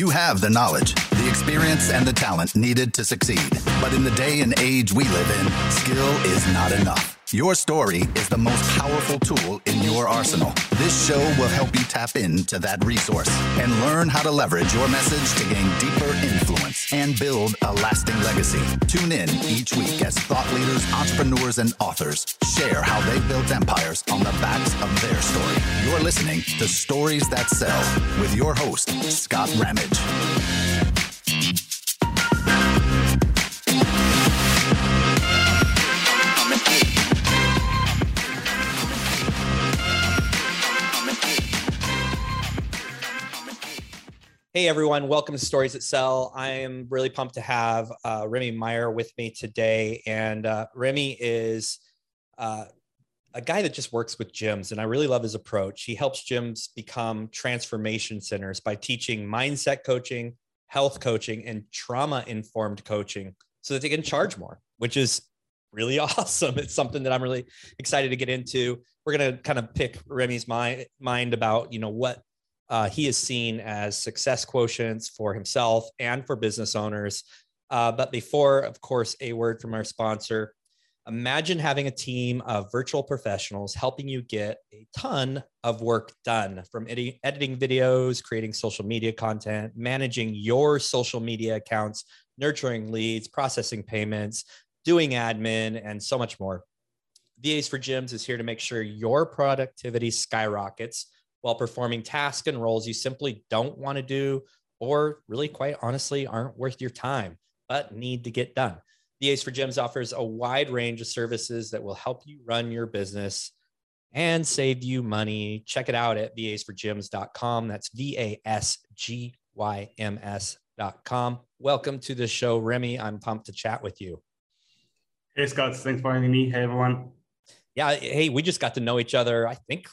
You have the knowledge, the experience, and the talent needed to succeed. But in the day and age we live in, skill is not enough. Your story is the most powerful tool in your arsenal. This show will help you tap into that resource and learn how to leverage your message to gain deeper influence and build a lasting legacy. Tune in each week as thought leaders, entrepreneurs, and authors share how they built empires on the backs of their story. You're listening to Stories That Sell with your host, Scott Ramage. Hey everyone, welcome to Stories That Sell. I am really pumped to have Remy Meyer with me today. And Remy is a guy that just works with gyms, and I really love his approach. He helps gyms become transformation centers by teaching mindset coaching, health coaching, and trauma-informed coaching so that they can charge more, which is really awesome. It's something that I'm really excited to get into. We're going to kind of pick Remy's mind about, what he is seen as success quotients for himself and for business owners. But before, of course, a word from our sponsor. Imagine having a team of virtual professionals helping you get a ton of work done, from editing videos, creating social media content, managing your social media accounts, nurturing leads, processing payments, doing admin, and so much more. VAs for Gyms is here to make sure your productivity skyrockets while performing tasks and roles you simply don't want to do, or really, quite honestly, aren't worth your time, but need to get done. VAs for Gyms offers a wide range of services that will help you run your business and save you money. Check it out at vasforgyms.com. That's VASGYMS.com. Welcome to the show, Remy. I'm pumped to chat with you. Hey, Scott. Thanks for having me. Hey, everyone. Yeah. Hey, we just got to know each other, I think,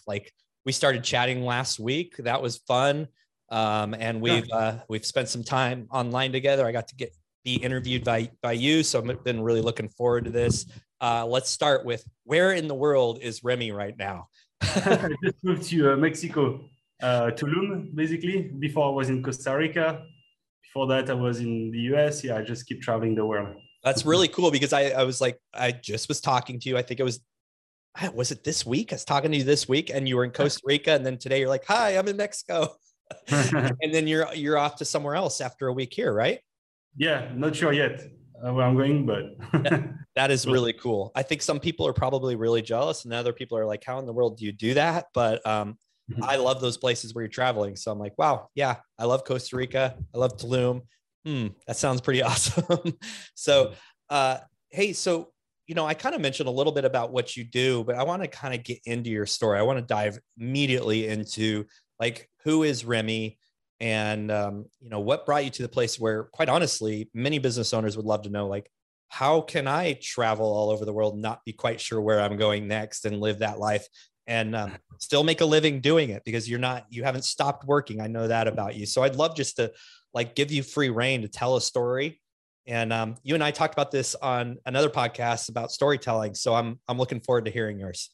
we started chatting last week. That was fun. And we've spent some time online together. I got to be interviewed by you. So I've been really looking forward to this. Let's start with, where in the world is Remy right now? I just moved to Mexico, Tulum, basically. Before I was in Costa Rica. Before that, I was in the US. Yeah, I just keep traveling the world. That's really cool, because I was like, I just was talking to you. I think it was it this week? I was talking to you this week, and you were in Costa Rica, and then today you're like, "Hi, I'm in Mexico," and then you're off to somewhere else after a week here, right? Yeah, not sure yet where I'm going, but that is really cool. I think some people are probably really jealous, and other people are like, "How in the world do you do that?" But I love those places where you're traveling, so I'm like, "Wow, yeah, I love Costa Rica. I love Tulum. That sounds pretty awesome." So, hey, so. I kind of mentioned a little bit about what you do, but I want to kind of get into your story. I want to dive immediately into who is Remy, and what brought you to the place where, quite honestly, many business owners would love to know, how can I travel all over the world and not be quite sure where I'm going next, and live that life and still make a living doing it, because you haven't stopped working. I know that about you. So I'd love just to give you free rein to tell a story. And you and I talked about this on another podcast about storytelling. So I'm looking forward to hearing yours.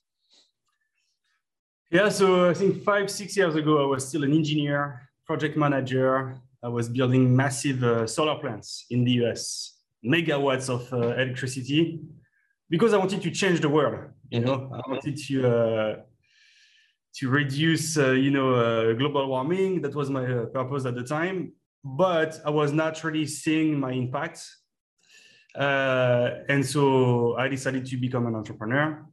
Yeah. So I think 5-6 years ago, I was still an engineer, project manager. I was building massive solar plants in the US, megawatts of electricity, because I wanted to change the world. I wanted to reduce, global warming. That was my purpose at the time. But I was not really seeing my impact. And so I decided to become an entrepreneur.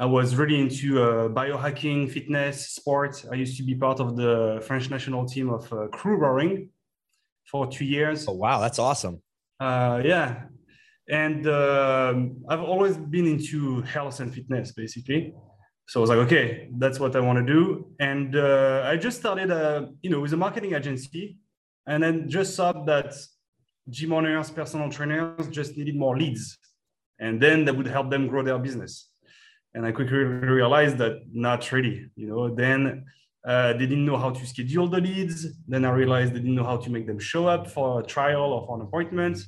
I was really into biohacking, fitness, sports. I used to be part of the French national team of crew rowing for 2 years. Oh, wow. That's awesome. Yeah. And I've always been into health and fitness, basically. So I was like, okay, that's what I want to do. And I just started, with a marketing agency. And then just thought that gym owners, personal trainers just needed more leads. And then that would help them grow their business. And I quickly realized that not really, then they didn't know how to schedule the leads. Then I realized they didn't know how to make them show up for a trial or for an appointment.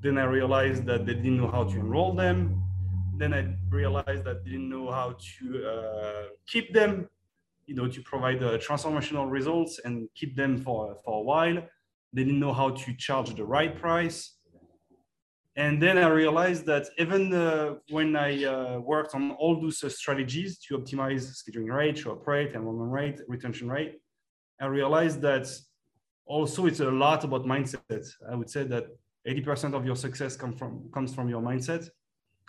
Then I realized that they didn't know how to enroll them. Then I realized that they didn't know how to keep them, to provide transformational results and keep them for a while. They didn't know how to charge the right price. And then I realized that even when I worked on all those strategies to optimize scheduling rate, show-up rate, enrollment rate, retention rate, I realized that also it's a lot about mindset. I would say that 80% of your success comes from your mindset.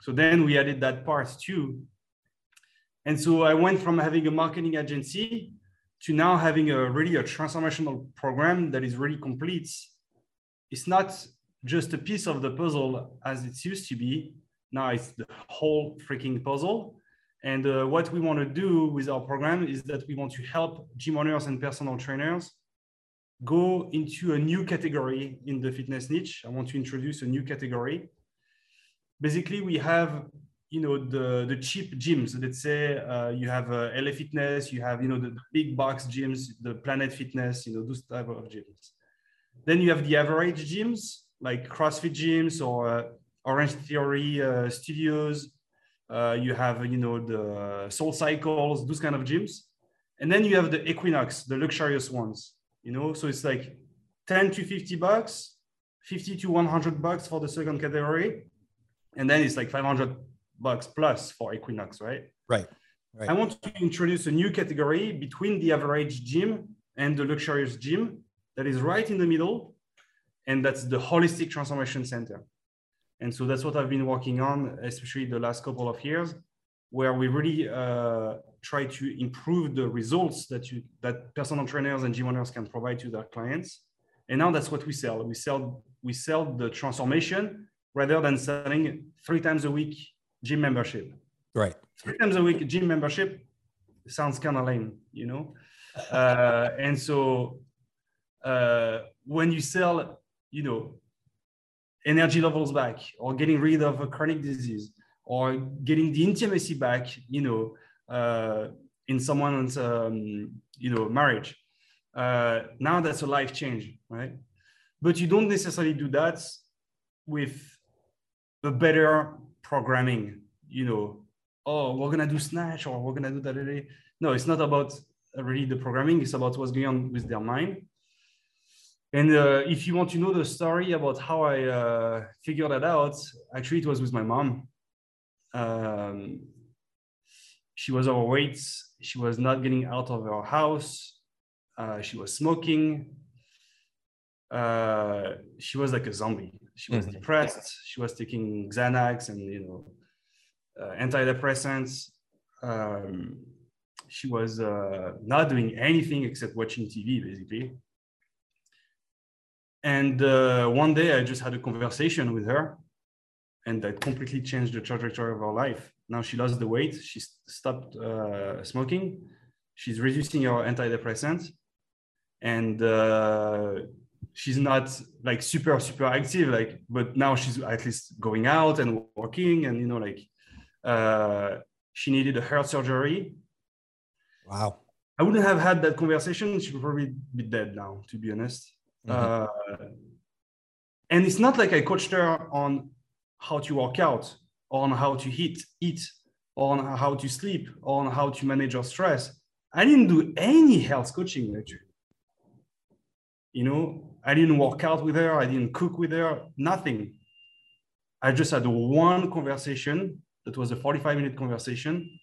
So then we added that part too. And so I went from having a marketing agency to now having a transformational program that is really complete. It's not just a piece of the puzzle as it used to be. Now it's the whole freaking puzzle. And what we want to do with our program is that we want to help gym owners and personal trainers go into a new category in the fitness niche. I want to introduce a new category. Basically, we have the cheap gyms. Let's say you have LA Fitness, you have the big box gyms, the Planet Fitness, those type of gyms. Then you have the average gyms, like CrossFit gyms or Orange Theory studios. You have, the SoulCycles, those kind of gyms. And then you have the Equinox, the luxurious ones, so it's like $10 to $50, $50 to $100 for the second category. And then it's like $500 plus for Equinox, right? Right. I want to introduce a new category between the average gym and the luxurious gym that is right in the middle. And that's the Holistic Transformation Center. And so that's what I've been working on, especially the last couple of years, where we really try to improve the results that personal trainers and gym owners can provide to their clients. And now that's what we sell. We sell the transformation rather than selling 3 times a week gym membership. Right. 3 times a week gym membership sounds kind of lame, and so when you sell, energy levels back, or getting rid of a chronic disease, or getting the intimacy back, in someone's, marriage. Now that's a life change, right? But you don't necessarily do that with a better programming, we're going to do snatch, or we're going to do that. No, it's not about really the programming. It's about what's going on with their mind. And if you want to know the story about how I figured that out, actually, it was with my mom. She was overweight. She was not getting out of her house. She was smoking. She was like a zombie. She was depressed. She was taking Xanax and, antidepressants. She was not doing anything except watching TV, basically. And one day I just had a conversation with her, and that completely changed the trajectory of her life. Now she lost the weight. She stopped smoking. She's reducing her antidepressant, and she's not like super active, but now she's at least going out and walking, and she needed a heart surgery. Wow. I wouldn't have had that conversation. She would probably be dead now, to be honest. And it's not like I coached her on how to work out, or on how to eat, or on how to sleep, or on how to manage your stress. I didn't do any health coaching, actually. I didn't work out with her. I didn't cook with her, nothing. I just had one conversation that was a 45-minute conversation,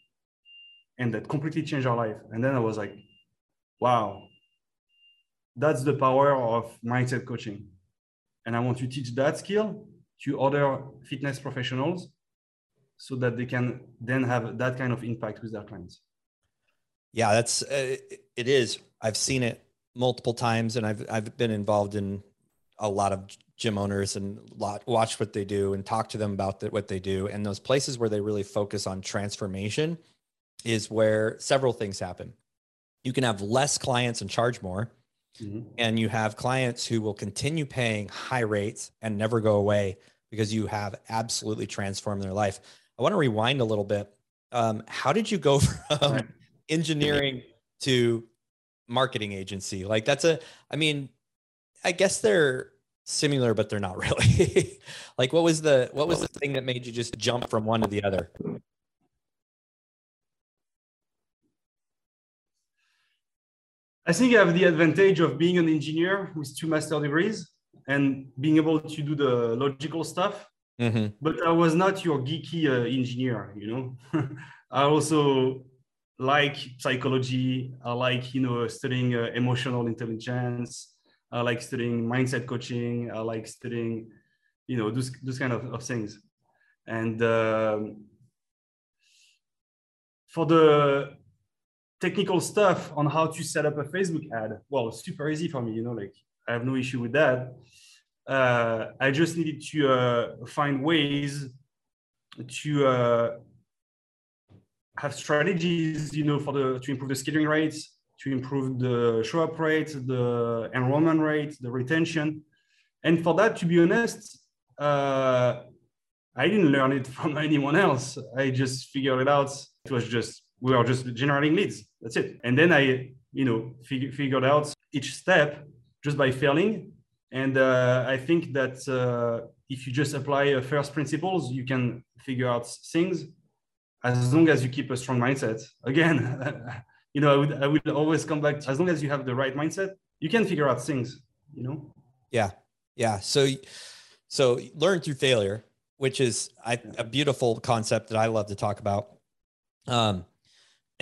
and that completely changed her life. And then I was like, wow. That's the power of mindset coaching. And I want to teach that skill to other fitness professionals so that they can then have that kind of impact with their clients. Yeah, that's, it is. I've seen it multiple times, and I've been involved in a lot of gym owners and watch what they do and talk to them about what they do. And those places where they really focus on transformation is where several things happen. You can have less clients and charge more. And you have clients who will continue paying high rates and never go away because you have absolutely transformed their life. I want to rewind a little bit. How did you go from engineering to marketing agency? Like I guess they're similar, but they're not really. Like what was the thing that made you just jump from one to the other? I think I have the advantage of being an engineer with 2 master's degrees and being able to do the logical stuff. Mm-hmm. But I was not your geeky engineer, you know. I also like psychology. I like, you know, studying emotional intelligence. I like studying mindset coaching. I like studying, you know, those kind of things. And for the technical stuff on how to set up a Facebook ad, well, super easy for me, you know, like I have no issue with that. I just needed to find ways to have strategies, you know, to improve the scheduling rates, to improve the show up rates, the enrollment rates, the retention. And for that, to be honest, I didn't learn it from anyone else. I just figured it out. It was just, we were just generating leads. That's it. And then I, you know, figured out each step just by failing. And I think that if you just apply first principles, you can figure out things as long as you keep a strong mindset. Again, you know, I would always come back to, as long as you have the right mindset, you can figure out things, you know? Yeah. Yeah. So learn through failure, which is a beautiful concept that I love to talk about.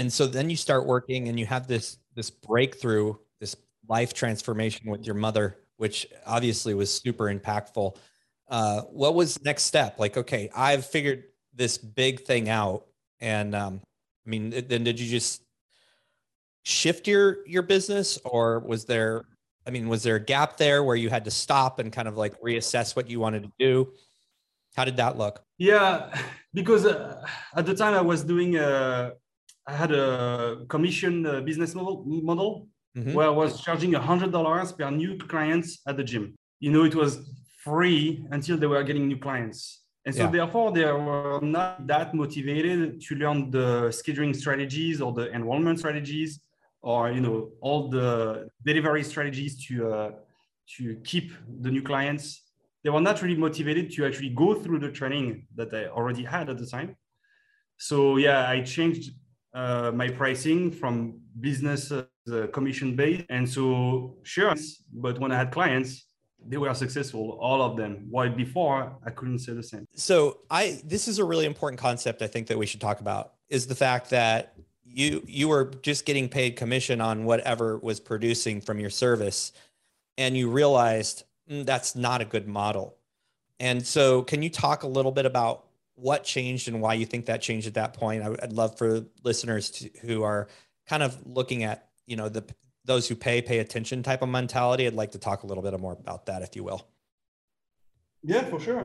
And so then you start working and you have this breakthrough, this life transformation with your mother, which obviously was super impactful. What was the next step? Like, okay, I've figured this big thing out. And I mean, then did you just shift your business, or was there a gap there where you had to stop and kind of like reassess what you wanted to do? How did that look? Yeah, because at the time I was doing, I had a commission business model. Mm-hmm. Where I was charging $100 per new clients at the gym. You know, it was free until they were getting new clients. And so therefore they were not that motivated to learn the scheduling strategies or the enrollment strategies or, you know, all the delivery strategies to keep the new clients. They were not really motivated to actually go through the training that I already had at the time. So yeah, I changed my pricing from business commission based. And so sure, but when I had clients, they were successful, all of them. While before, I couldn't say the same. So this is a really important concept I think that we should talk about, is the fact that you were just getting paid commission on whatever was producing from your service. And you realized that's not a good model. And so can you talk a little bit about what changed and why you think that changed at that point? I'd love for listeners who are kind of looking at, you know, those who pay attention type of mentality. I'd like to talk a little bit more about that, if you will. Yeah, for sure.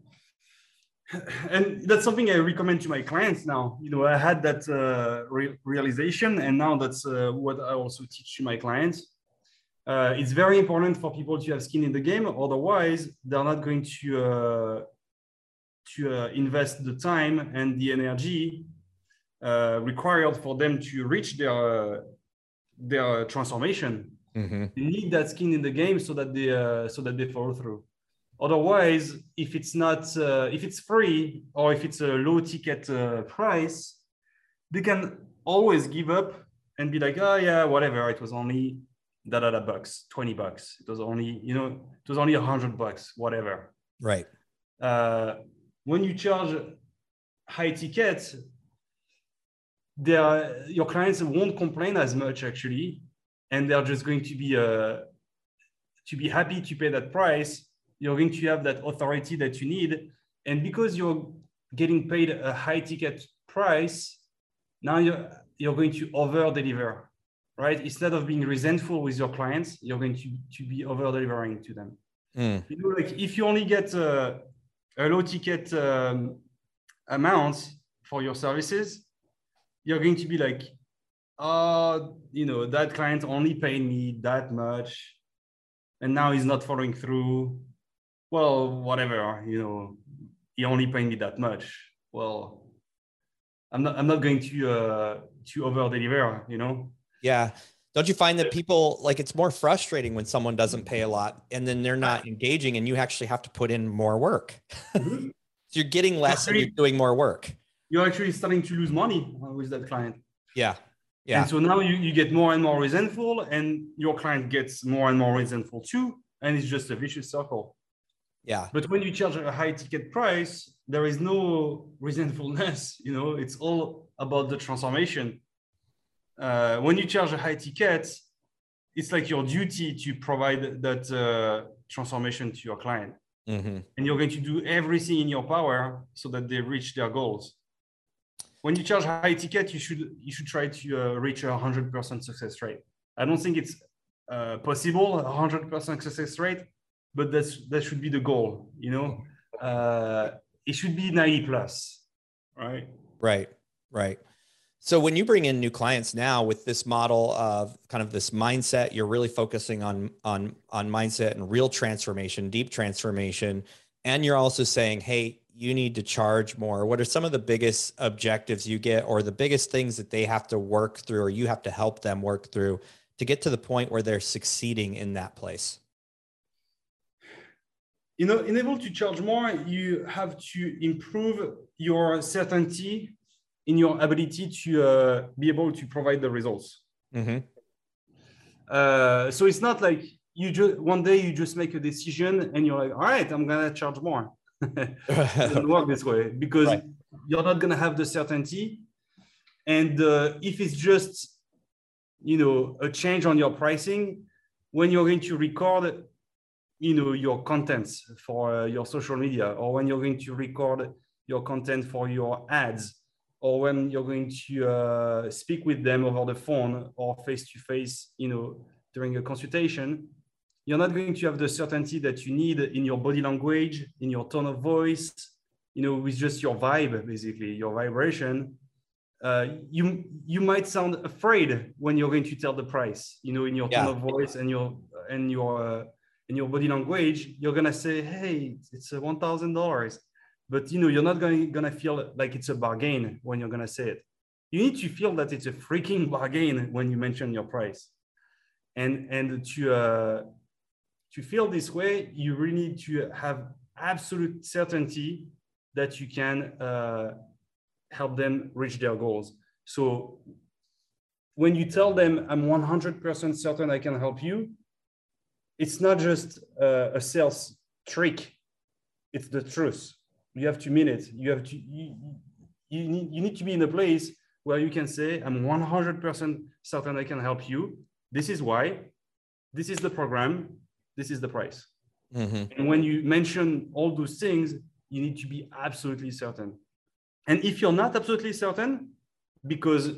And that's something I recommend to my clients now. You know, I had that realization, and now that's what I also teach to my clients. It's very important for people to have skin in the game. Otherwise, they're not going to invest the time and the energy required for them to reach their transformation. Mm-hmm. They need that skin in the game so that they follow through. Otherwise, if it's not if it's free or if it's a low ticket price, they can always give up and be like, oh yeah, whatever, it was only $, $20, it was only, you know, it was only $100, whatever, right? When you charge high tickets, your clients won't complain as much actually, and they're just going to be happy to pay that price. You're going to have that authority that you need, and because you're getting paid a high ticket price, now you're going to over deliver, right? Instead of being resentful with your clients, you're going to be over delivering to them. You know, like if you only get a low ticket amount for your services, you're going to be like, oh, you know, that client only paid me that much, and now he's not following through. Well, whatever, you know, he only paid me that much. Well, I'm not going to over-deliver, you know? Yeah. Don't you find that people, like, it's more frustrating when someone doesn't pay a lot and then they're not engaging and you actually have to put in more work? Mm-hmm. So you're getting less and you're doing more work. You're actually starting to lose money with that client. Yeah. Yeah. And so now you get more and more resentful, and your client gets more and more resentful too. And it's just a vicious circle. Yeah. But when you charge a high ticket price, there is no resentfulness. You know, it's all about the transformation. When you charge a high ticket, it's like your duty to provide that transformation to your client. Mm-hmm. And you're going to do everything in your power so that they reach their goals. When you charge high ticket, you should try to reach 100% success rate. I don't think it's possible, 100% success rate, but that should be the goal. You know, it should be 90+, right? Right. So when you bring in new clients now with this model of kind of this mindset, you're really focusing on mindset and real transformation, deep transformation. And you're also saying, hey, you need to charge more. What are some of the biggest objectives you get, or the biggest things that they have to work through, or you have to help them work through to get to the point where they're succeeding in that place? You know, in order to charge more, you have to improve your certainty in your ability to be able to provide the results. Mm-hmm. So it's not like you just one day you just make a decision and you're like, all right, I'm gonna charge more. It doesn't work this way, because you're not gonna have the certainty. And if it's just, you know, a change on your pricing, when you're going to record, you know, your contents for your social media, or when you're going to record your content for your ads, or when you're going to speak with them over the phone or face-to-face, you know, during a consultation, you're not going to have the certainty that you need in your body language, in your tone of voice, you know, with just your vibe, basically, your vibration. You might sound afraid when you're going to tell the price, you know, in your tone of voice and your body language. You're going to say, hey, it's $1,000. But, you know, you're not going to feel like it's a bargain when you're going to say it. You need to feel that it's a freaking bargain when you mention your price. And to feel this way, you really need to have absolute certainty that you can help them reach their goals. So when you tell them, I'm 100% certain I can help you, it's not just a sales trick. It's the truth. You have to mean it. You need to be in a place where you can say, I'm 100% certain I can help you. This is why. This is the program. This is the price. Mm-hmm. And when you mention all those things, you need to be absolutely certain. And if you're not absolutely certain, because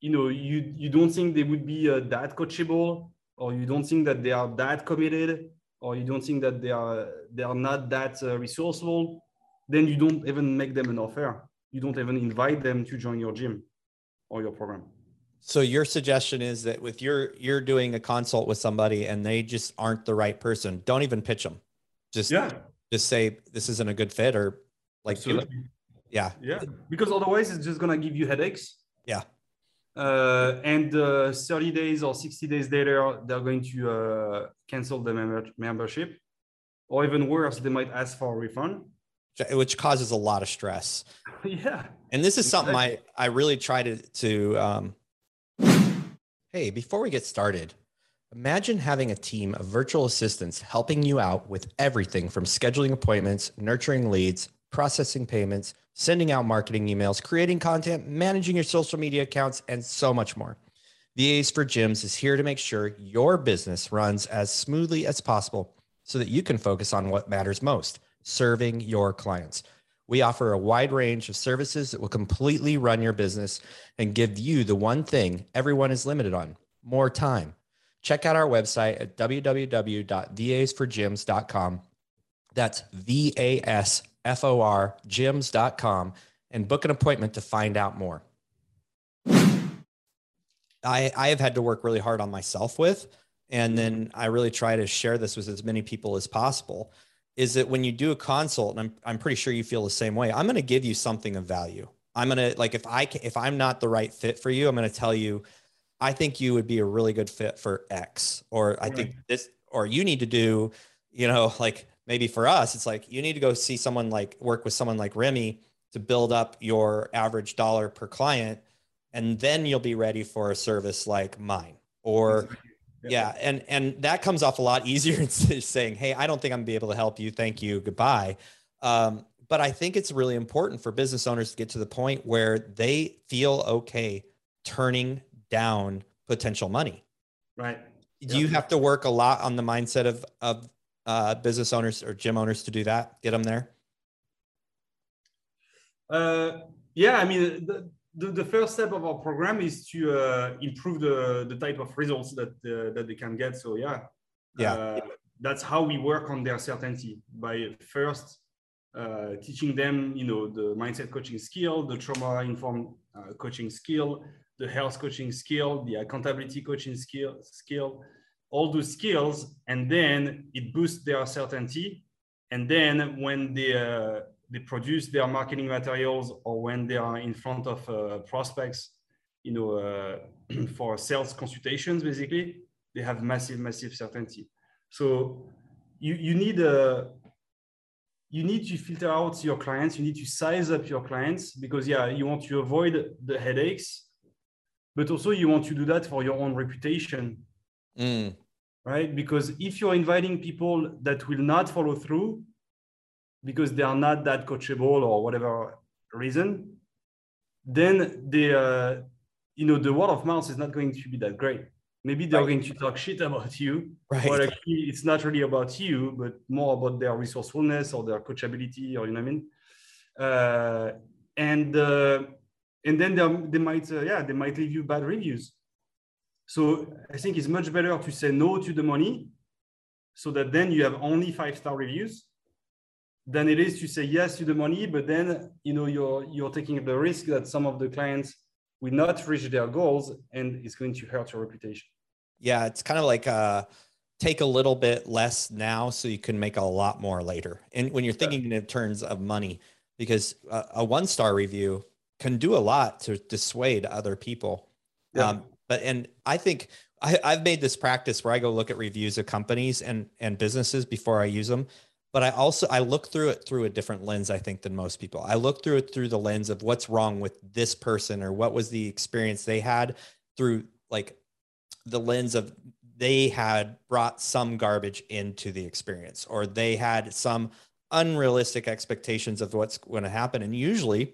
you know you don't think they would be that coachable, or you don't think that they are that committed, or you don't think that they are not that resourceful, then you don't even make them an offer. You don't even invite them to join your gym or your program. So your suggestion is that if you're doing a consult with somebody and they just aren't the right person, don't even pitch them. Just say, this isn't a good fit, or like, yeah. Because otherwise it's just going to give you headaches. Yeah. And 30 days or 60 days later, they're going to cancel the membership, or even worse, they might ask for a refund, which causes a lot of stress. Yeah. And this is something I really try to hey, before we get started, imagine having a team of virtual assistants helping you out with everything from scheduling appointments, nurturing leads, processing payments, sending out marketing emails, creating content, managing your social media accounts, and so much more. VAs for Gyms is here to make sure your business runs as smoothly as possible so that you can focus on what matters most: serving your clients. We offer a wide range of services that will completely run your business and give you the one thing everyone is limited on: more time. Check out our website at www.vasforgyms.com. That's VASFORgyms.com, and book an appointment to find out more. I have had to work really hard on myself with, and then I really try to share this with as many people as possible, is that when you do a consult, and I'm pretty sure you feel the same way, I'm going to give you something of value. I'm going to, like, if I'm not the right fit for you, I'm going to tell you, I think you would be a really good fit for X, or I think this, or you need to do, you know, like maybe for us, it's like, you need to go see someone, like work with someone like Remy to build up your average dollar per client. and then you'll be ready for a service like mine. Or yeah. And that comes off a lot easier instead of saying, hey, I don't think I'm gonna be able to help you. Thank you. Goodbye. But I think it's really important for business owners to get to the point where they feel okay turning down potential money. Right. You have to work a lot on the mindset of business owners or gym owners to do that. Get them there. Yeah. I mean, the first step of our program is to improve the type of results that that they can get. So that's how we work on their certainty, by first teaching them, you know, the mindset coaching skill, the trauma-informed coaching skill, the health coaching skill, the accountability coaching skill, all those skills, and then it boosts their certainty. And then when they produce their marketing materials, or when they are in front of prospects, you know, for sales consultations, basically, they have massive, massive certainty. So you need to filter out your clients. You need to size up your clients, because you want to avoid the headaches, but also you want to do that for your own reputation, right? Because if you're inviting people that will not follow through, because they are not that coachable or whatever reason, then the word of mouth is not going to be that great. Maybe they're going to talk shit about you, but actually it's not really about you, but more about their resourcefulness or their coachability, or, you know what I mean? And then they might leave you bad reviews. So I think it's much better to say no to the money, so that then you have only 5-star reviews, than it is to say yes to the money, but then, you know, you're taking the risk that some of the clients will not reach their goals, and it's going to hurt your reputation. Yeah, it's kind of like take a little bit less now so you can make a lot more later. And when you're thinking in terms of money, because a 1-star review can do a lot to dissuade other people. Yeah. I think I've made this practice where I go look at reviews of companies and businesses before I use them. But I look through it through a different lens, I think, than most people. I look through it through the lens of what's wrong with this person, or what was the experience they had, through like the lens of they had brought some garbage into the experience, or they had some unrealistic expectations of what's going to happen. And usually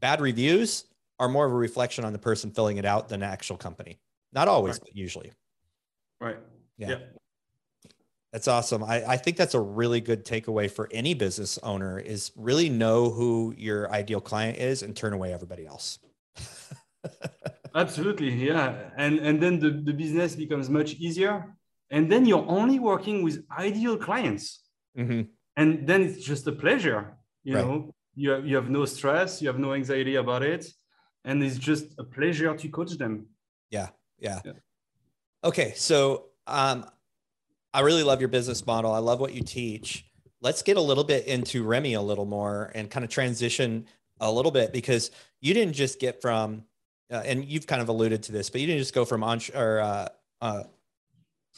bad reviews are more of a reflection on the person filling it out than the actual company. Not always, but usually. Right. Yeah. That's awesome. I think that's a really good takeaway for any business owner, is really know who your ideal client is and turn away everybody else. Absolutely. Yeah. And then the business becomes much easier. And then you're only working with ideal clients. Mm-hmm. And then it's just a pleasure. You know, you have no stress, you have no anxiety about it. And it's just a pleasure to coach them. Yeah. Okay. So, I really love your business model. I love what you teach. Let's get a little bit into Remy a little more, and kind of transition a little bit, because you didn't just get from, and you've kind of alluded to this, but you didn't just go from I can't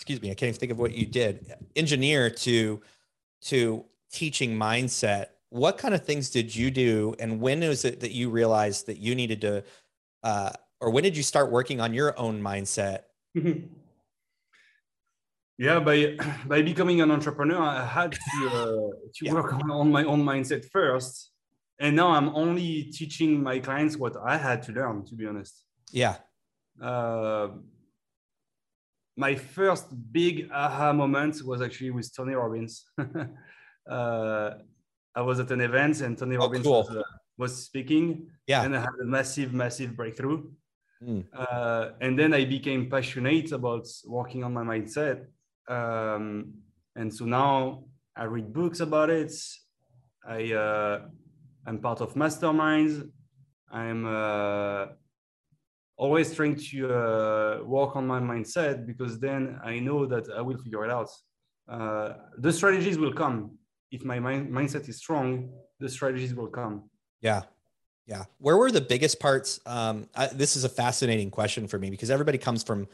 even think of what you did, engineer to teaching mindset. What kind of things did you do? And when is it that you realized that you needed to, or when did you start working on your own mindset? Yeah, by becoming an entrepreneur, I had to work on my own mindset first, and now I'm only teaching my clients what I had to learn, to be honest. Yeah. My first big aha moment was actually with Tony Robbins. I was at an event, and Tony Robbins was speaking, and I had a massive, massive breakthrough. And then I became passionate about working on my mindset. And so now I read books about it. I'm part of masterminds. I'm always trying to work on my mindset, because then I know that I will figure it out. The strategies will come. If my mindset is strong, the strategies will come. Yeah. Where were the biggest parts? This is a fascinating question for me, because everybody comes from,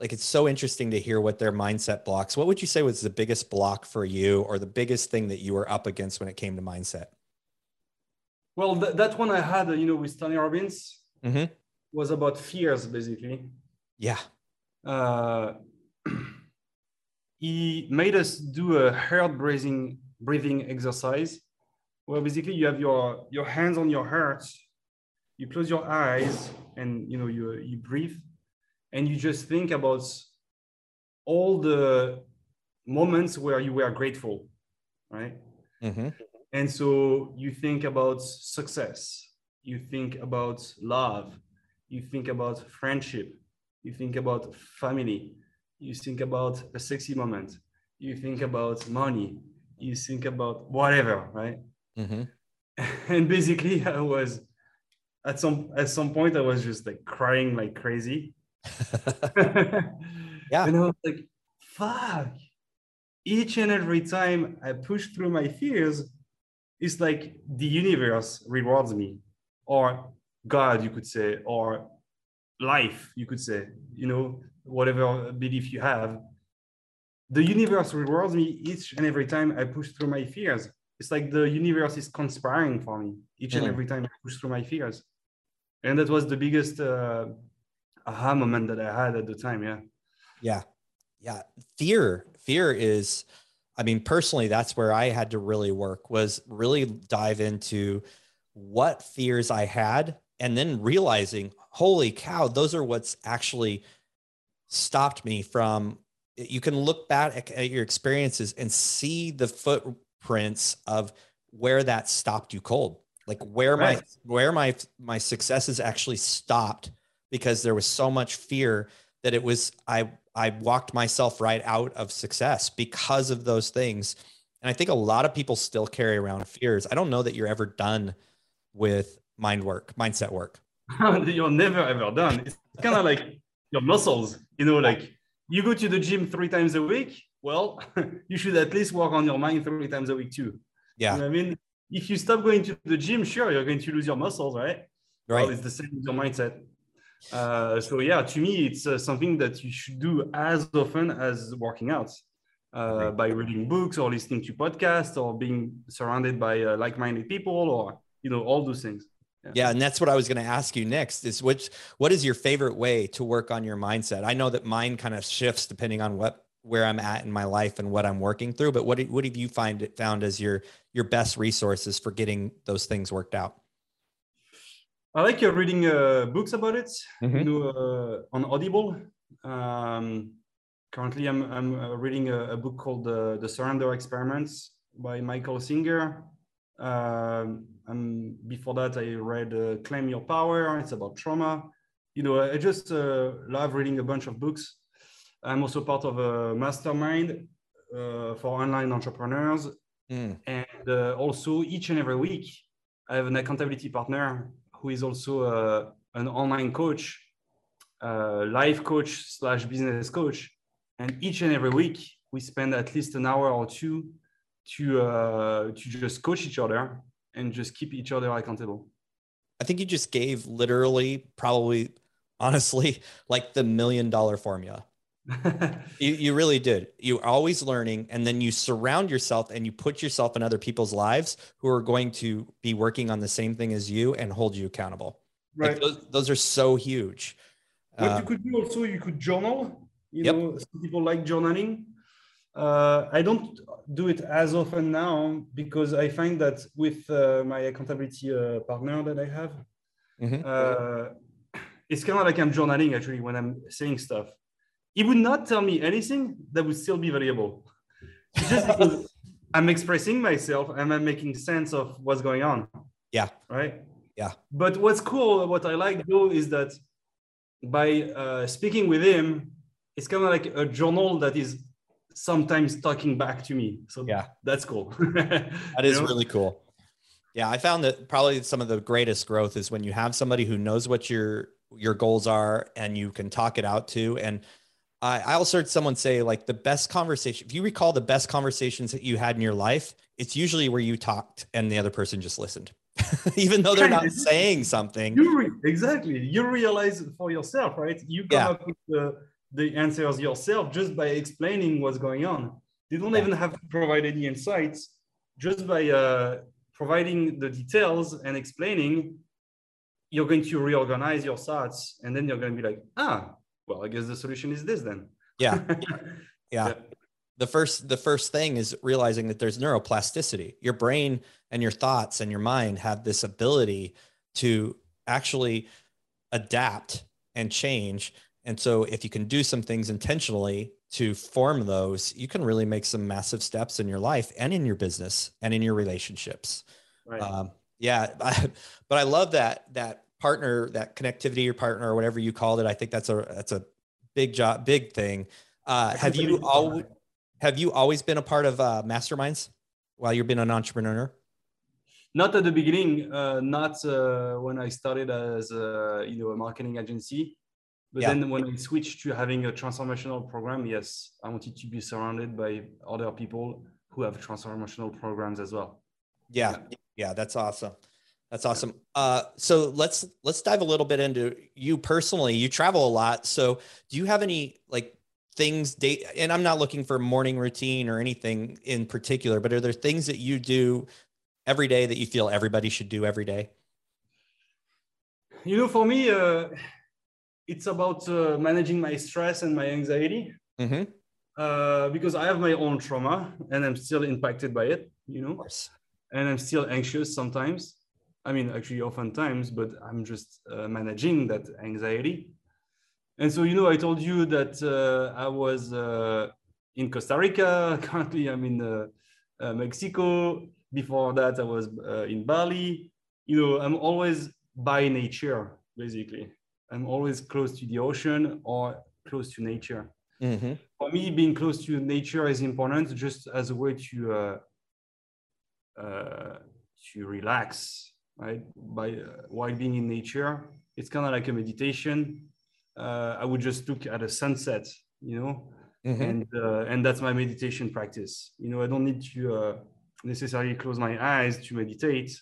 like, it's so interesting to hear what their mindset blocks. What would you say was the biggest block for you, or the biggest thing that you were up against when it came to mindset? Well, that one I had, with Tony Robbins. Mm-hmm. was about fears, basically. Yeah. He made us do a heart breathing exercise, where basically you have your hands on your heart, you close your eyes, and you know you breathe, and you just think about all the moments where you were grateful, right? Mm-hmm. And so you think about success, you think about love, you think about friendship, you think about family, you think about a sexy moment, you think about money, you think about whatever, right? Mm-hmm. And basically I was at some point I was just like crying like crazy. Yeah. And I was like, fuck. Each and every time I push through my fears, it's like the universe rewards me, or God, you could say, or life, you could say, you know, whatever belief you have. The universe rewards me each and every time I push through my fears. It's like the universe is conspiring for me each and every time I push through my fears. And that was the biggest aha moment that I had at the time. Yeah. Yeah. Yeah. Fear is, I mean, personally, that's where I had to really work, was really dive into what fears I had, and then realizing, holy cow, those are what's actually stopped me from, you can look back at your experiences and see the footprints of where that stopped you cold, like where right. my successes actually stopped because there was so much fear that it was, I walked myself right out of success because of those things. And I think a lot of people still carry around fears. I don't know that you're ever done with mindset work. You're never, ever done. It's kind of like your muscles, you know, like you go to the gym 3 times a week. Well, you should at least work on your mind 3 times a week too. Yeah. You know what I mean, if you stop going to the gym, sure, you're going to lose your muscles, right? Right. Well, it's the same with your mindset. So yeah, to me, it's something that you should do as often as working out, right. By reading books or listening to podcasts or being surrounded by like-minded people, or, you know, all those things. Yeah. Yeah. And that's what I was going to ask you next is what is your favorite way to work on your mindset? I know that mine kind of shifts depending on where I'm at in my life and what I'm working through, but what have you found as your best resources for getting those things worked out? I like your reading books about it, mm-hmm. you know, on Audible. Currently, I'm reading a book called The Surrender Experiments by Michael Singer. Before that, I read Claim Your Power. It's about trauma. You know, I just love reading a bunch of books. I'm also part of a mastermind for online entrepreneurs. Mm. And also each and every week, I have an accountability partner who is also an online coach, life coach / business coach. And each and every week, we spend at least an hour or two to just coach each other and just keep each other accountable. I think you just gave literally, probably, honestly, like the $1 million formula. You really did. You're always learning, and then you surround yourself and you put yourself in other people's lives who are going to be working on the same thing as you and hold you accountable. Right. Like those are so huge. What you could do also, you could journal. You yep. know, some people like journaling. I don't do it as often now because I find that with my accountability partner that I have, mm-hmm. It's kind of like I'm journaling actually when I'm saying stuff. He would not tell me anything that would still be valuable. Just because I'm expressing myself and I'm making sense of what's going on. Yeah. Right? Yeah. But what's cool, what I like though, is that by speaking with him, it's kind of like a journal that is sometimes talking back to me. So yeah, that's cool. That is really cool. Yeah. I found that probably some of the greatest growth is when you have somebody who knows what your goals are and you can talk it out to. And I also heard someone say, like, the best conversation, if you recall the best conversations that you had in your life, it's usually where you talked and the other person just listened, even though they're not saying something. Exactly. You realize for yourself, right? You come up with the answers yourself just by explaining what's going on. They don't even have to provide any insights. Just by providing the details and explaining, you're going to reorganize your thoughts, and then you're going to be like, ah, well, I guess the solution is this then. Yeah. Yeah. The first thing is realizing that there's neuroplasticity. Your brain and your thoughts and your mind have this ability to actually adapt and change. And so if you can do some things intentionally to form those, you can really make some massive steps in your life and in your business and in your relationships. Right. But I love that partner, that connectivity, your partner or whatever you called it. I think that's a big job, big thing. Have you always been a part of masterminds while you've been an entrepreneur? Not at the beginning, not when I started as a marketing agency. But then when I switched to having a transformational program, yes, I wanted to be surrounded by other people who have transformational programs as well. Yeah, that's awesome. That's awesome. So let's dive a little bit into you personally. You travel a lot. So do you have any things, and I'm not looking for morning routine or anything in particular, but are there things that you do every day that you feel everybody should do every day? For me, it's about managing my stress and my anxiety, mm-hmm. Because I have my own trauma and I'm still impacted by it, and I'm still anxious sometimes. I mean, actually oftentimes, but I'm just managing that anxiety. And so, I told you that I was in Costa Rica. Currently, I'm in Mexico. Before that, I was in Bali. I'm always by nature, basically. I'm always close to the ocean or close to nature. Mm-hmm. For me, being close to nature is important just as a way to relax, right? While being in nature, it's kind of like a meditation. I would just look at a sunset, mm-hmm. and that's my meditation practice. I don't need to necessarily close my eyes to meditate.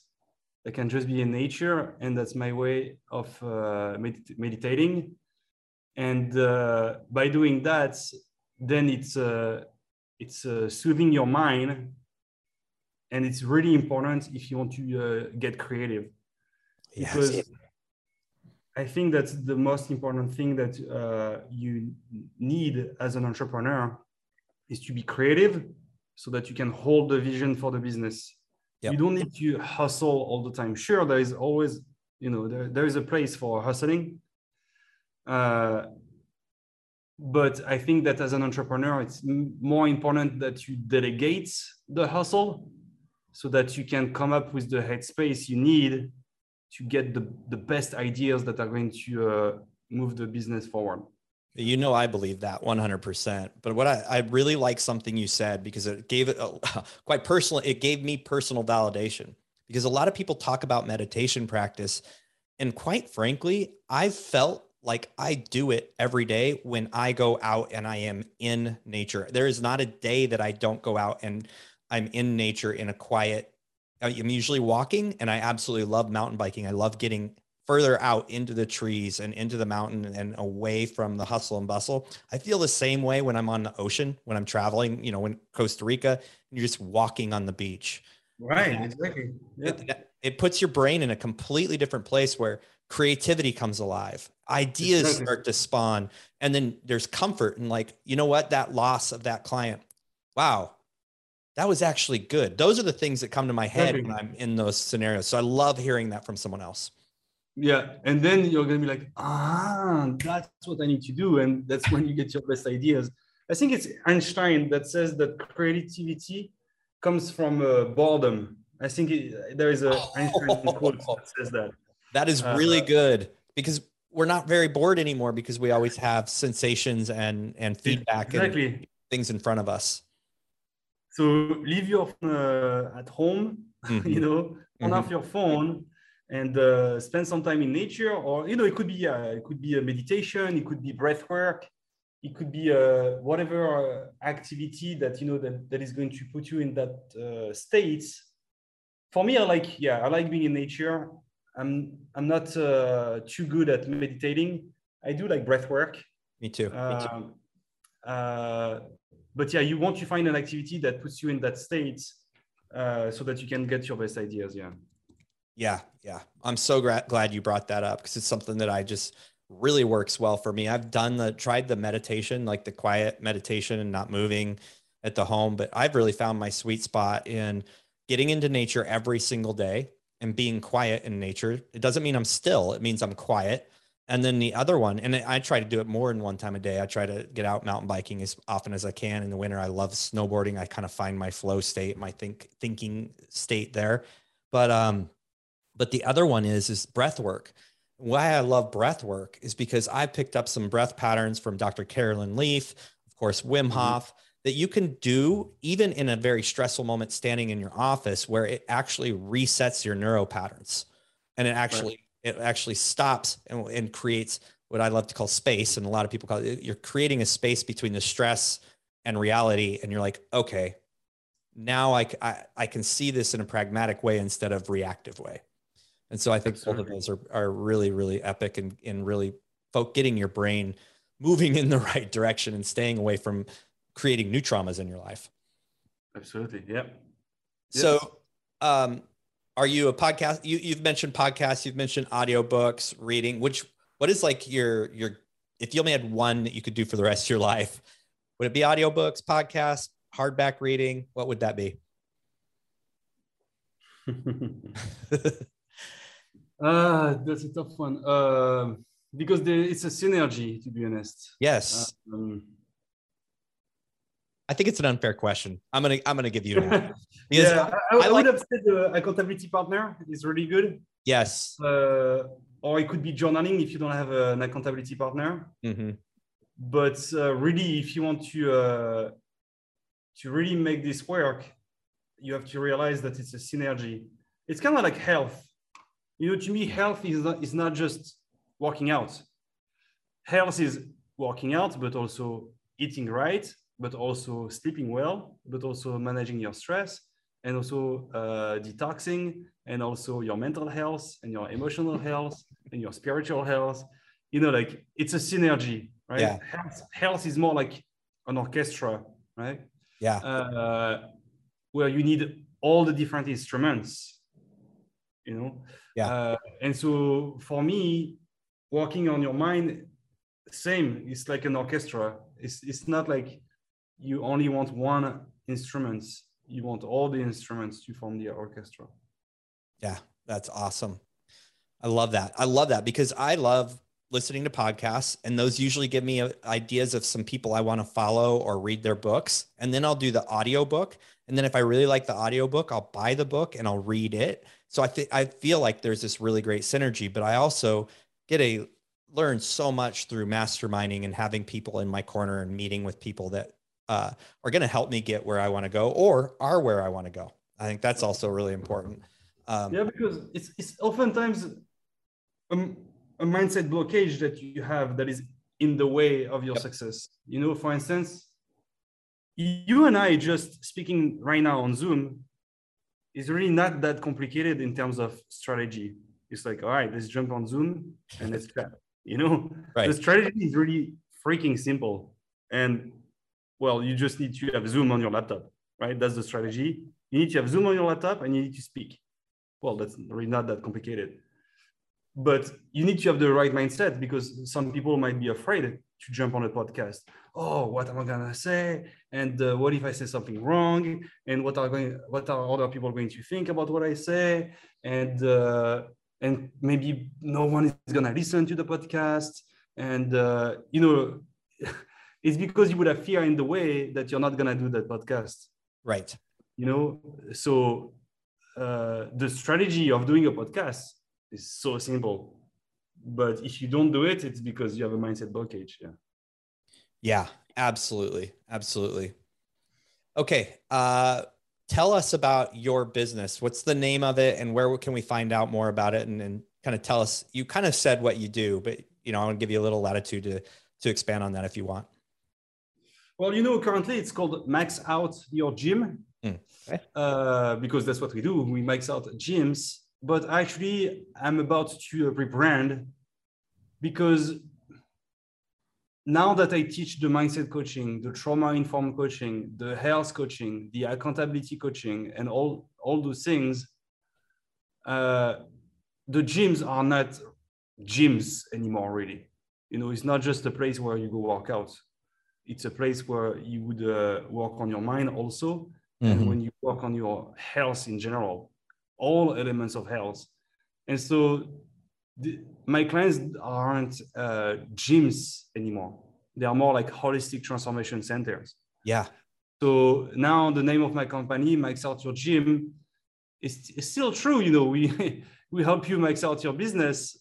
I can just be in nature, and that's my way of meditating. And by doing that, then it's soothing your mind, and it's really important if you want to get creative. Yes. Because I think that's the most important thing that you need as an entrepreneur is to be creative so that you can hold the vision for the business. Yep. You don't need to hustle all the time. Sure, there is always, there is a place for hustling. But I think that as an entrepreneur, it's more important that you delegate the hustle so that you can come up with the headspace you need to get the best ideas that are going to move the business forward. I believe that 100%. But what I really like something you said, because it gave it it gave me personal validation, because a lot of people talk about meditation practice. And quite frankly, I've felt like I do it every day when I go out and I am in nature. There is not a day that I don't go out and I'm in nature in a quiet. I'm usually walking, and I absolutely love mountain biking. I love getting further out into the trees and into the mountain and away from the hustle and bustle. I feel the same way when I'm on the ocean, when I'm traveling, in Costa Rica, and you're just walking on the beach. Right. Exactly. Yeah. It puts your brain in a completely different place where creativity comes alive. Ideas start to spawn. And then there's comfort. And that loss of that client. Wow. That was actually good. Those are the things that come to my head when I'm in those scenarios. So I love hearing that from someone else. Yeah. And then you're going to be like, that's what I need to do. And that's when you get your best ideas. I think it's Einstein that says that creativity comes from boredom. I think there is a Einstein quote that says that. That is really good, because we're not very bored anymore, because we always have sensations and feedback and things in front of us. So leave your phone at home, mm-hmm. Turn off your phone and spend some time in nature, or, it could be a meditation, it could be breath work, it could be whatever activity that is going to put you in that state. For me, I like being in nature. I'm not too good at meditating. I do like breath work. Me too. But yeah, you want to find an activity that puts you in that state so that you can get your best ideas. Yeah. Yeah. Yeah. I'm so glad you brought that up, because it's something that I just really works well for me. I've tried the meditation, like the quiet meditation and not moving at the home, but I've really found my sweet spot in getting into nature every single day and being quiet in nature. It doesn't mean I'm still, it means I'm quiet. And then the other one, and I try to do it more than one time a day. I try to get out mountain biking as often as I can in the winter. I love snowboarding. I kind of find my flow state, my thinking state there. But the other one is breath work. Why I love breath work is because I picked up some breath patterns from Dr. Carolyn Leaf, of course, Wim Hof, that you can do even in a very stressful moment, standing in your office, where it actually resets your neuro patterns. And it actually stops and creates what I love to call space. And a lot of people call it, you're creating a space between the stress and reality. And you're like, okay, now I can see this in a pragmatic way instead of reactive way. And so I think both of those are really, really epic and really getting your brain moving in the right direction and staying away from creating new traumas in your life. Absolutely. Yep. So, are you a podcast? You've mentioned podcasts, you've mentioned audiobooks, reading, what is like your, if you only had one that you could do for the rest of your life, would it be audiobooks, podcasts, hardback reading? What would that be? That's a tough one. Because it's a synergy, to be honest. Yes. I think it's an unfair question. I'm gonna give you an yeah, I would have said accountability partner is really good. Yes. Or it could be journaling if you don't have an accountability partner. Mm-hmm. But really, if you want to really make this work, you have to realize that it's a synergy. It's kind of like health. You know, to me, health is not just working out. Health is working out, but also eating right, but also sleeping well, but also managing your stress, and also detoxing, and also your mental health and your emotional health and your spiritual health. You know, like it's a synergy, right? Yeah. Health is more like an orchestra, right? Yeah. Where you need all the different instruments, you know? Yeah. And so for me, working on your mind, same, it's like an orchestra. It's not like, you only want one instrument. You want all the instruments to form the orchestra. Yeah, that's awesome. I love that. I love that because I love listening to podcasts, and those usually give me ideas of some people I want to follow or read their books. And then I'll do the audiobook. And then if I really like the audiobook, I'll buy the book and I'll read it. So I feel like there's this really great synergy, but I also learn so much through masterminding and having people in my corner and meeting with people that are going to help me get where I want to go or are where I want to go. I think that's also really important. Yeah, because it's oftentimes a mindset blockage that you have that is in the way of your success. You know, for instance, you and I just speaking right now on Zoom is really not that complicated in terms of strategy. It's like, all right, let's jump on Zoom and let's chat. You know, the strategy is really freaking simple. And well, you just need to have Zoom on your laptop, right? That's the strategy. You need to have Zoom on your laptop and you need to speak. Well, that's really not that complicated. But you need to have the right mindset because some people might be afraid to jump on a podcast. Oh, what am I going to say? And what if I say something wrong? And what are other people going to think about what I say? And maybe no one is going to listen to the podcast. And, you know... It's because you would have fear in the way that you're not going to do that podcast. Right. You know, so the strategy of doing a podcast is so simple. But if you don't do it, it's because you have a mindset blockage. Yeah. Yeah, absolutely. Absolutely. Okay. Tell us about your business. What's the name of it and where can we find out more about it? And kind of tell us, you kind of said what you do, but you know, I want to give you a little latitude to expand on that if you want. Well, you know, currently it's called Max Out Your Gym okay. Because that's what we do. We max out gyms, but actually I'm about to rebrand because now that I teach the mindset coaching, the trauma-informed coaching, the health coaching, the accountability coaching, and all those things, the gyms are not gyms anymore, really. You know, it's not just a place where you go work out. It's a place where you would work on your mind also. Mm-hmm. And when you work on your health in general, all elements of health. And so my clients aren't gyms anymore. They are more like holistic transformation centers. Yeah. So now the name of my company, Max Out Your Gym, is still true. You know, we help you max out your business,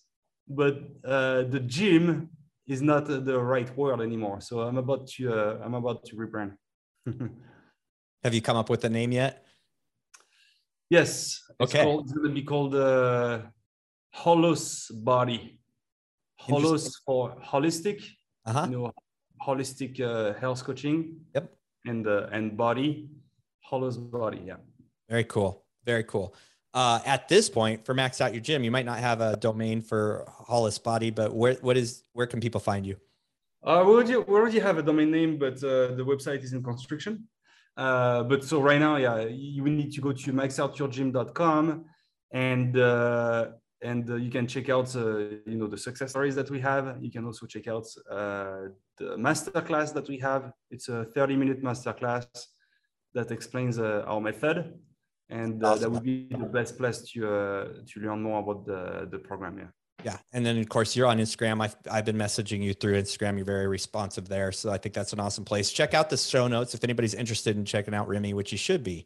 but the gym is not the right word anymore. So I'm about to rebrand. Have you come up with a name yet? Yes. Okay. It's going to be called Holos Body. Holos for holistic. Uh-huh. You know, holistic health coaching. Yep. And body, Holos Body. Yeah. Very cool. Very cool. At this point, for Max Out Your Gym, you might not have a domain for Holos Body, but where can people find you? We already have a domain name, but the website is in construction. But so right now, yeah, you will need to go to maxoutyourgym.com, and you can check out you know, the success stories that we have. You can also check out the masterclass that we have. It's a 30-minute masterclass that explains our method, and that would be the best place to learn more about the program. Yeah. Yeah. And then of course you're on Instagram. I've been messaging you through Instagram. You're very responsive there. So I think that's an awesome place. Check out the show notes if anybody's interested in checking out Remy, which you should be.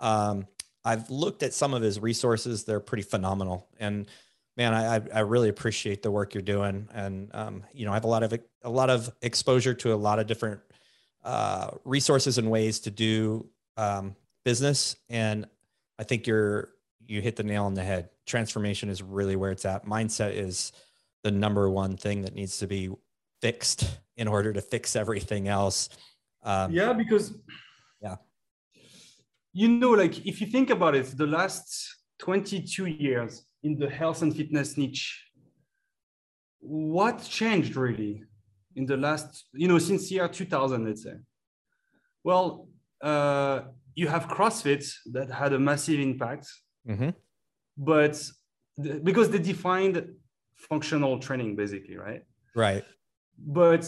I've looked at some of his resources. They're pretty phenomenal. And man, I really appreciate the work you're doing. And, you know, I have a lot of exposure to a lot of different resources and ways to do business. And I think you hit the nail on the head. Transformation is really where it's at. Mindset is the number one thing that needs to be fixed in order to fix everything else. Because you know, like if you think about it, the last 22 years in the health and fitness niche, what changed really in the last, you know, since year 2000, let's say? Well, you have CrossFit that had a massive impact. Mm-hmm. But because they defined functional training, basically, right? Right. But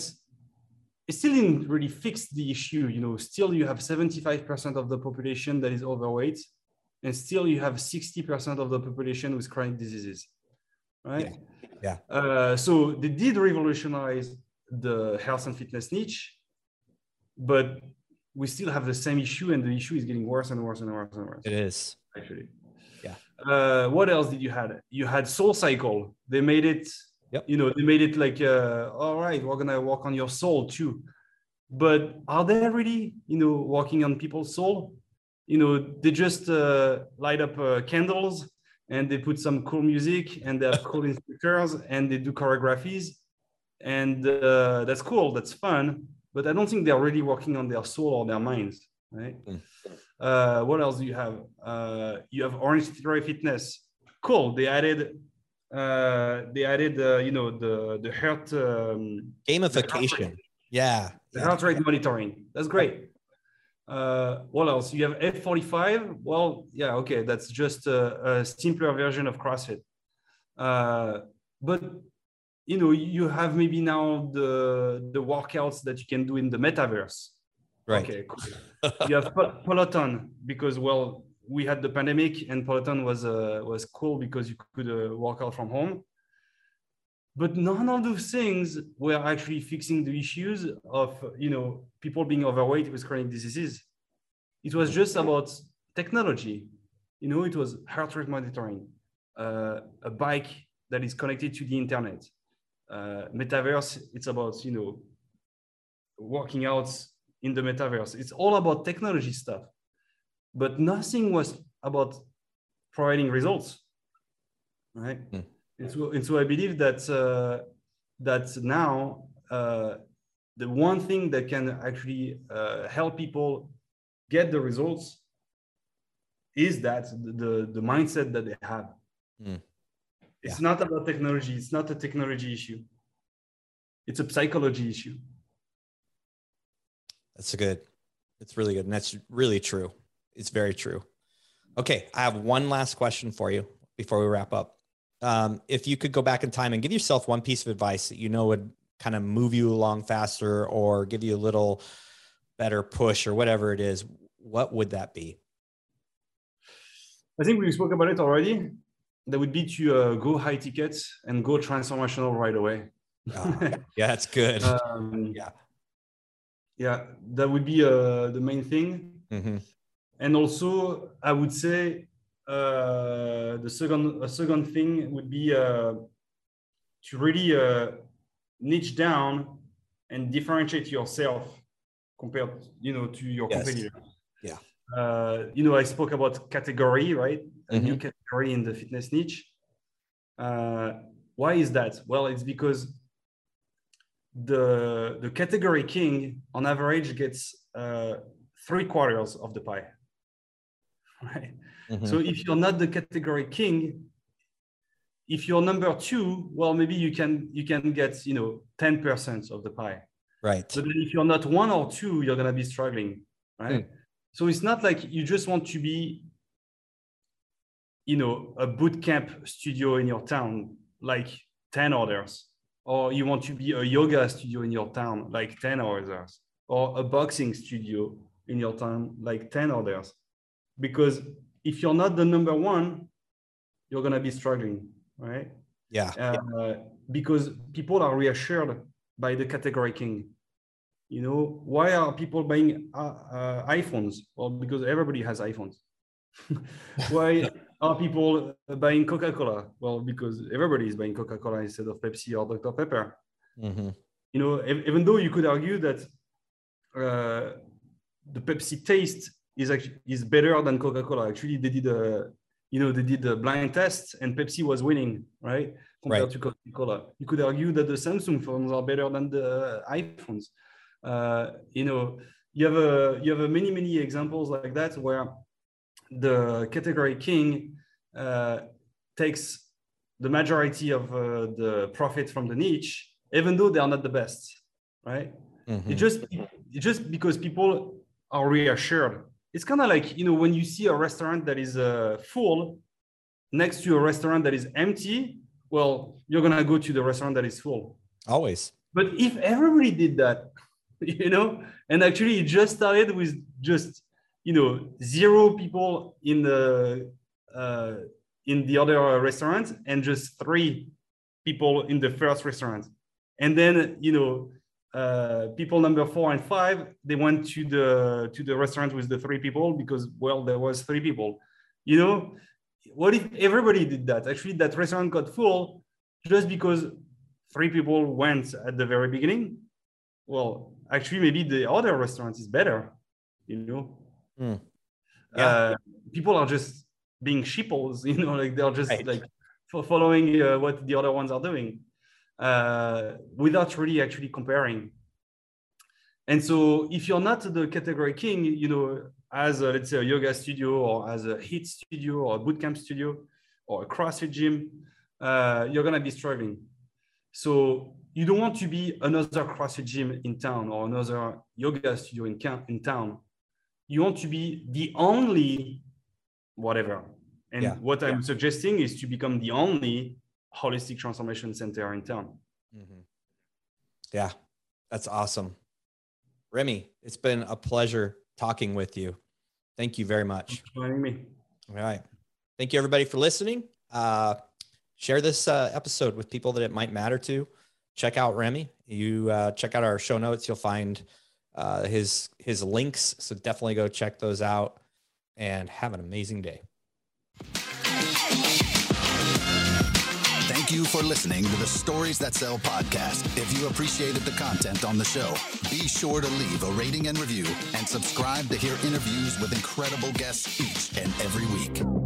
it still didn't really fix the issue. You know, still you have 75% of the population that is overweight, and still you have 60% of the population with chronic diseases, right? Yeah. Yeah. So they did revolutionize the health and fitness niche, but we still have the same issue, and the issue is getting worse and worse and worse and worse. It is. Actually. What else did you have? You had SoulCycle. They made it, yep. You know, they made it like, all right, we're going to work on your soul too. But are they really, you know, working on people's soul? You know, they just light up candles, and they put some cool music, and they have cool instructors, and they do choreographies. And that's cool. That's fun. But I don't think they're really working on their soul or their minds. Right. Mm. What else do you have? You have Orange Theory Fitness. Cool. They added you know, the heart gamification. Heart rate monitoring. That's great. What else? You have F45. Well, yeah, okay, that's just a simpler version of CrossFit. But you know, you have maybe now the workouts that you can do in the metaverse. Right. Okay, cool. You have Peloton because, well, we had the pandemic, and Peloton was cool because you could work out from home. But none of those things were actually fixing the issues of, you know, people being overweight with chronic diseases. It was just about technology. You know, it was heart rate monitoring, a bike that is connected to the internet, metaverse. It's about, you know, working out in the metaverse. It's all about technology stuff, but nothing was about providing results, right? Mm. And so I believe that now the one thing that can actually help people get the results is that the mindset that they have. Mm. It's not about technology. It's not a technology issue. It's a psychology issue. That's good. It's really good. And that's really true. It's very true. Okay. I have one last question for you. before we wrap up. If you could go back in time and give yourself one piece of advice that you know would kind of move you along faster or give you a little better push or whatever it is, what would that be? I think we spoke about it already. That would be to go high ticket and go transformational right away. Yeah, that's good. Yeah, that would be the main thing. Mm-hmm. And also, I would say the second thing would be to really niche down and differentiate yourself compared, to your competitor. Yeah. I spoke about category, right? A new category in the fitness niche. Why is that? Well, it's because the category king on average gets 3/4 of the pie, right? Mm-hmm. So if you're not the category king, if you're number two, well, maybe you can get 10% of the pie, right? So then if you're not one or two, you're gonna be struggling, right? Mm. So it's not like you just want to be, a bootcamp studio in your town, like 10 others, or you want to be a yoga studio in your town, like 10 others, or a boxing studio in your town, like 10 others. Because if you're not the number one, you're going to be struggling, right? Yeah. Because people are reassured by the category king. Why are people buying iPhones? Well, because everybody has iPhones. Why are people buying Coca-Cola? Well, because everybody is buying Coca-Cola instead of Pepsi or Dr. Pepper. Mm-hmm. Even though you could argue that the Pepsi taste is better than Coca-Cola. Actually, they did a blind test and Pepsi was winning, right? Compared to Coca-Cola. You could argue that the Samsung phones are better than the iPhones. You have many examples like that where the category king takes the majority of the profit from the niche, even though they are not the best, right? Mm-hmm. It's just because people are reassured. It's kind of like when you see a restaurant that is full next to a restaurant that is empty. Well, you're gonna go to the restaurant that is full always. But if everybody did that, and actually it just started with just 0 people in the other restaurant and just 3 people in the first restaurant, and then people number 4 and 5, they went to the restaurant with the 3 people because there was 3 people. What if everybody did that? Actually, that restaurant got full just because 3 people went at the very beginning. Well, actually, maybe the other restaurant is better, Mm. Yeah. People are just being sheeples, they're just following what the other ones are doing without really actually comparing. And so if you're not the category king, as let's say a yoga studio or as a HIIT studio or a bootcamp studio or a CrossFit gym, you're going to be struggling. So you don't want to be another CrossFit gym in town or another yoga studio in town. You want to be the only whatever. And what I'm suggesting is to become the only holistic transformation center in town. Mm-hmm. Yeah, that's awesome. Remy, it's been a pleasure talking with you. Thank you very much. Thanks for having me. All right. Thank you, everybody, for listening. Share this episode with people that it might matter to. Check out Remy. You check out our show notes. You'll find his links. So definitely go check those out and have an amazing day. Thank you for listening to the Stories That Sell podcast. If you appreciated the content on the show, be sure to leave a rating and review and subscribe to hear interviews with incredible guests each and every week.